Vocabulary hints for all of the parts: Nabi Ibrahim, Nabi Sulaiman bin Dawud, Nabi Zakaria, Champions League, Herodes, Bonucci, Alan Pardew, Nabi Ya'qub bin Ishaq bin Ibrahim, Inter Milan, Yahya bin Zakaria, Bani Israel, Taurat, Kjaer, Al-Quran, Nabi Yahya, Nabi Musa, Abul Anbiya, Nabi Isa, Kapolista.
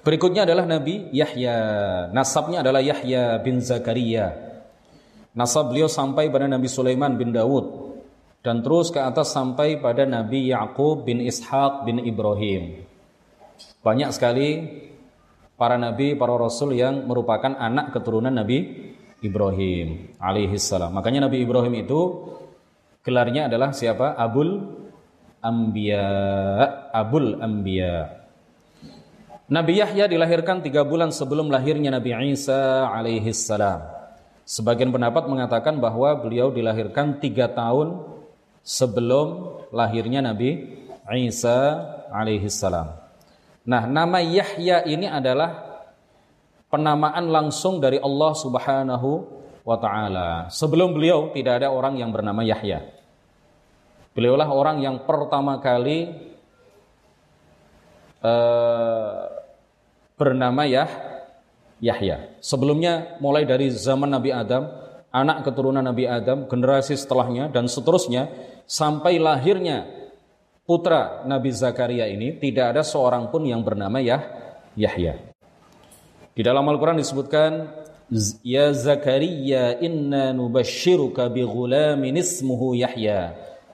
Berikutnya adalah Nabi Yahya. Nasabnya adalah Yahya bin Zakaria. Nasab beliau sampai pada Nabi Sulaiman bin Dawud dan terus ke atas sampai pada Nabi Ya'qub bin Ishaq bin Ibrahim. Banyak sekali para nabi, para rasul yang merupakan anak keturunan Nabi Ibrahim alaihissalam. Makanya Nabi Ibrahim itu gelarnya adalah siapa? Abul Anbiya. Nabi Yahya dilahirkan 3 bulan sebelum lahirnya Nabi Isa alaihissalam. Sebagian pendapat mengatakan bahwa beliau dilahirkan 3 tahun sebelum lahirnya Nabi Isa alaihissalam. Nah, nama Yahya ini adalah penamaan langsung dari Allah Subhanahu wa ta'ala. Sebelum beliau tidak ada orang yang bernama Yahya. Beliaulah orang yang pertama kali bernama Yahya. Sebelumnya mulai dari zaman Nabi Adam, anak keturunan Nabi Adam, generasi setelahnya dan seterusnya sampai lahirnya putra Nabi Zakaria ini tidak ada seorang pun yang bernama Yahya. Di dalam Al-Quran disebutkan, Ya Zakaria inna nubashiruka bi ghulamin ismuhu Yahya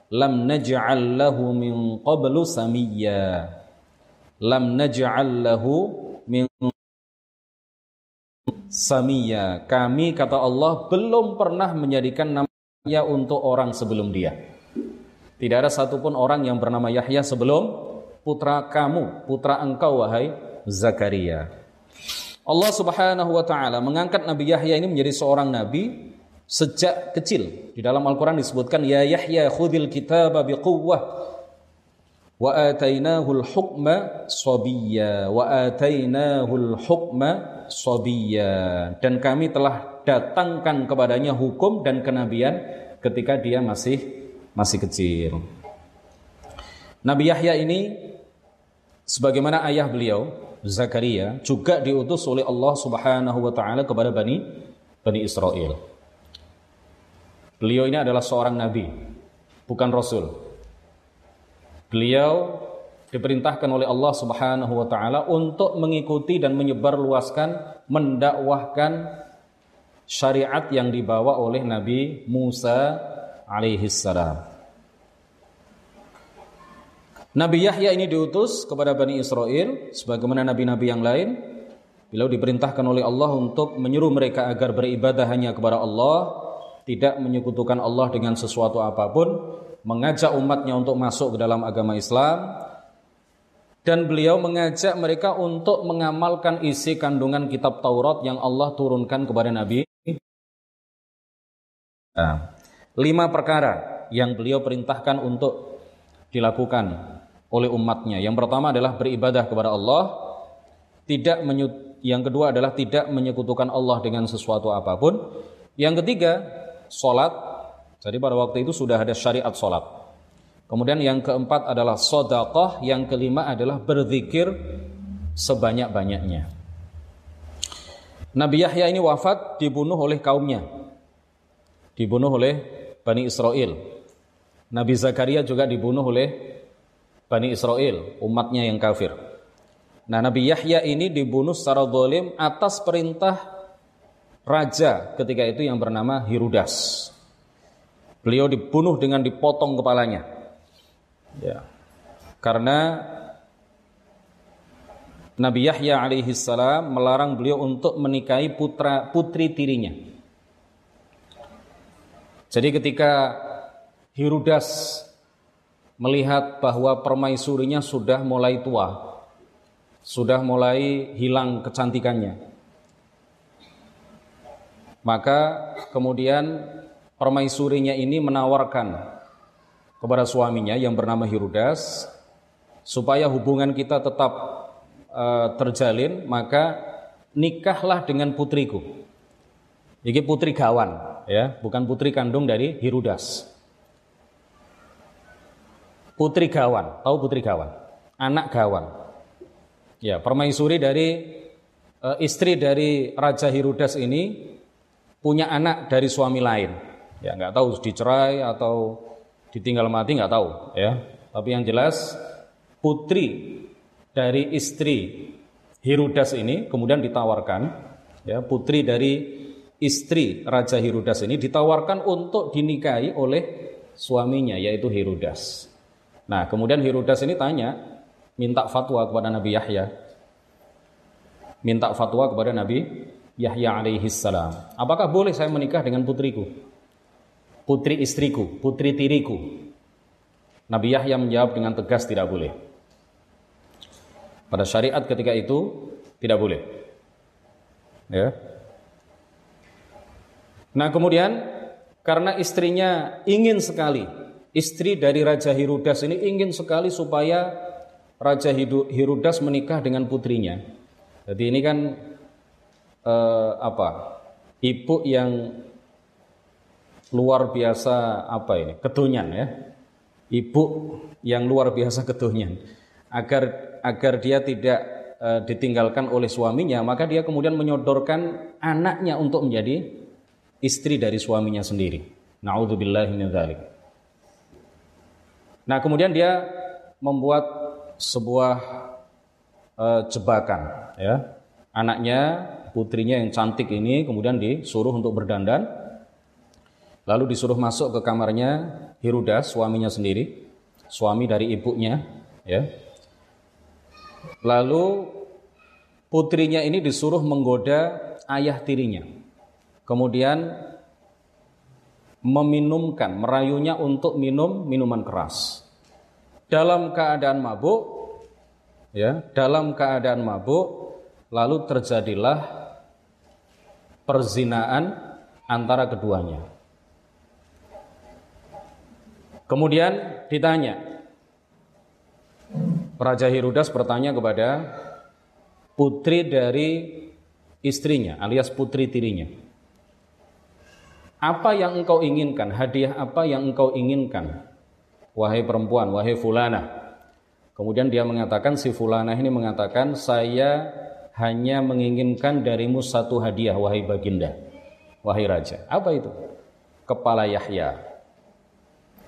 lam naj'al lahu min qablu samiyya. Kami, kata Allah, belum pernah menjadikan nama Yahya untuk orang sebelum dia. Tidak ada satupun orang yang bernama Yahya sebelum putra kamu, putra engkau wahai Zakaria. Allah Subhanahu wa ta'ala mengangkat Nabi Yahya ini menjadi seorang nabi sejak kecil. Di dalam Al-Quran disebutkan, Ya Yahya khudil kitaba biquwwah wa atainahul hukma sabiyya dan kami telah datangkan kepadanya hukum dan kenabian ketika dia masih kecil. Nabi Yahya ini sebagaimana ayah beliau Zakaria juga diutus oleh Allah Subhanahu wa taala kepada Bani Israel. Beliau ini adalah seorang nabi, bukan rasul. Beliau diperintahkan oleh Allah Subhanahu wa ta'ala untuk mengikuti dan menyebarluaskan, mendakwahkan syariat yang dibawa oleh Nabi Musa alaihissalam. Nabi Yahya ini diutus kepada Bani Israel sebagaimana nabi-nabi yang lain. Beliau diperintahkan oleh Allah untuk menyuruh mereka agar beribadah hanya kepada Allah, tidak menyekutukan Allah dengan sesuatu apapun, mengajak umatnya untuk masuk ke dalam agama Islam, dan beliau mengajak mereka untuk mengamalkan isi kandungan kitab Taurat yang Allah turunkan kepada Nabi. 5 perkara yang beliau perintahkan untuk dilakukan oleh umatnya. Yang pertama adalah beribadah kepada Allah, yang kedua adalah tidak menyekutukan Allah dengan sesuatu apapun. Yang ketiga, salat. Jadi pada waktu itu sudah ada syariat sholat. Kemudian yang keempat adalah sedekah, yang kelima adalah berzikir sebanyak-banyaknya. Nabi Yahya ini wafat dibunuh oleh kaumnya, dibunuh oleh Bani Israel. Nabi Zakaria juga dibunuh oleh Bani Israel, umatnya yang kafir. Nah, Nabi Yahya ini dibunuh secara zalim atas perintah raja ketika itu yang bernama Herodes. Beliau dibunuh dengan dipotong kepalanya. Ya. Karena Nabi Yahya alaihissalam melarang beliau untuk menikahi putri tirinya. Jadi ketika Herodes melihat bahwa permaisurinya sudah mulai tua, sudah mulai hilang kecantikannya, maka kemudian permaisurinya ini menawarkan kepada suaminya yang bernama Herodes, supaya hubungan kita tetap terjalin, maka nikahlah dengan putriku. Ini putri gawan, ya, bukan putri kandung dari Herodes. Putri gawan, tahu putri gawan? Anak gawan. Ya, permaisuri dari istri dari Raja Herodes ini punya anak dari suami lain. Ya, nggak tahu dicerai atau ditinggal mati, nggak tahu, ya. Tapi yang jelas putri dari istri Herodes ini kemudian ditawarkan, ya, putri dari istri Raja Herodes ini ditawarkan untuk dinikahi oleh suaminya, yaitu Herodes. Nah, kemudian Herodes ini tanya, minta fatwa kepada Nabi Yahya. Minta fatwa kepada Nabi Yahya alaihi salam. Apakah boleh saya menikah dengan putriku? Putri istriku, putri tiriku. Nabi Yahya menjawab dengan tegas, tidak boleh. Pada syariat ketika itu tidak boleh. Ya. Nah, kemudian karena istrinya ingin sekali, istri dari Raja Herodes ini ingin sekali supaya Raja Herodes menikah dengan putrinya. Jadi ini kan ibu yang luar biasa kedonyan, ya. Ibu yang luar biasa kedonyan. Agar dia tidak ditinggalkan oleh suaminya, maka dia kemudian menyodorkan anaknya untuk menjadi istri dari suaminya sendiri. Na'udzubillahi min dzalik. Nah, kemudian dia membuat sebuah jebakan, ya. Anaknya, putrinya yang cantik ini kemudian disuruh untuk berdandan, lalu disuruh masuk ke kamarnya Herodes, suaminya sendiri, suami dari ibunya, ya. Lalu putrinya ini disuruh menggoda ayah tirinya. Kemudian meminumkan, merayunya untuk minum minuman keras. Dalam keadaan mabuk, ya, lalu terjadilah perzinaan antara keduanya. Kemudian ditanya, Raja Herodes bertanya kepada putri dari istrinya, alias putri tirinya, apa yang engkau inginkan? Hadiah apa yang engkau inginkan? Wahai perempuan, wahai fulana. Kemudian dia mengatakan, si fulana ini mengatakan, saya hanya menginginkan darimu satu hadiah, wahai baginda, wahai raja. Apa itu? Kepala Yahya.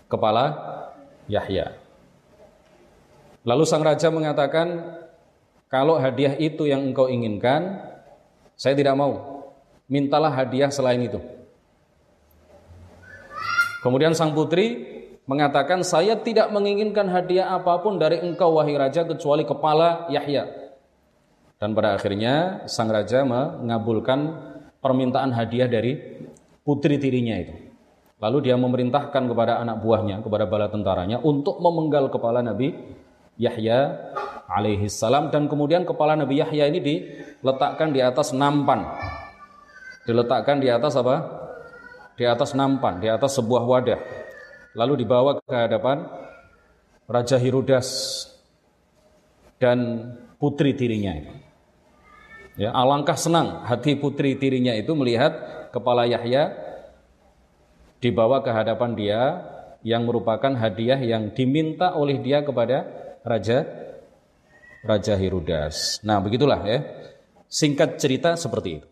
Kepala Yahya. Lalu sang raja mengatakan, kalau hadiah itu yang engkau inginkan, saya tidak mau. Mintalah hadiah selain itu. Kemudian sang putri mengatakan, saya tidak menginginkan hadiah apapun dari engkau, wahai raja, kecuali kepala Yahya. Dan pada akhirnya sang raja mengabulkan permintaan hadiah dari putri tirinya itu. Lalu dia memerintahkan kepada anak buahnya, kepada bala tentaranya, untuk memenggal kepala Nabi Yahya alaihi salam. Dan kemudian kepala Nabi Yahya ini diletakkan di atas nampan. Diletakkan di atas apa? Di atas nampan, di atas sebuah wadah. Lalu dibawa ke hadapan Raja Herodes dan putri tirinya. Ya, alangkah senang hati putri tirinya itu melihat kepala Yahya dibawa ke hadapan dia, yang merupakan hadiah yang diminta oleh dia kepada Raja Herodes. Nah, begitulah, ya. Singkat cerita seperti itu.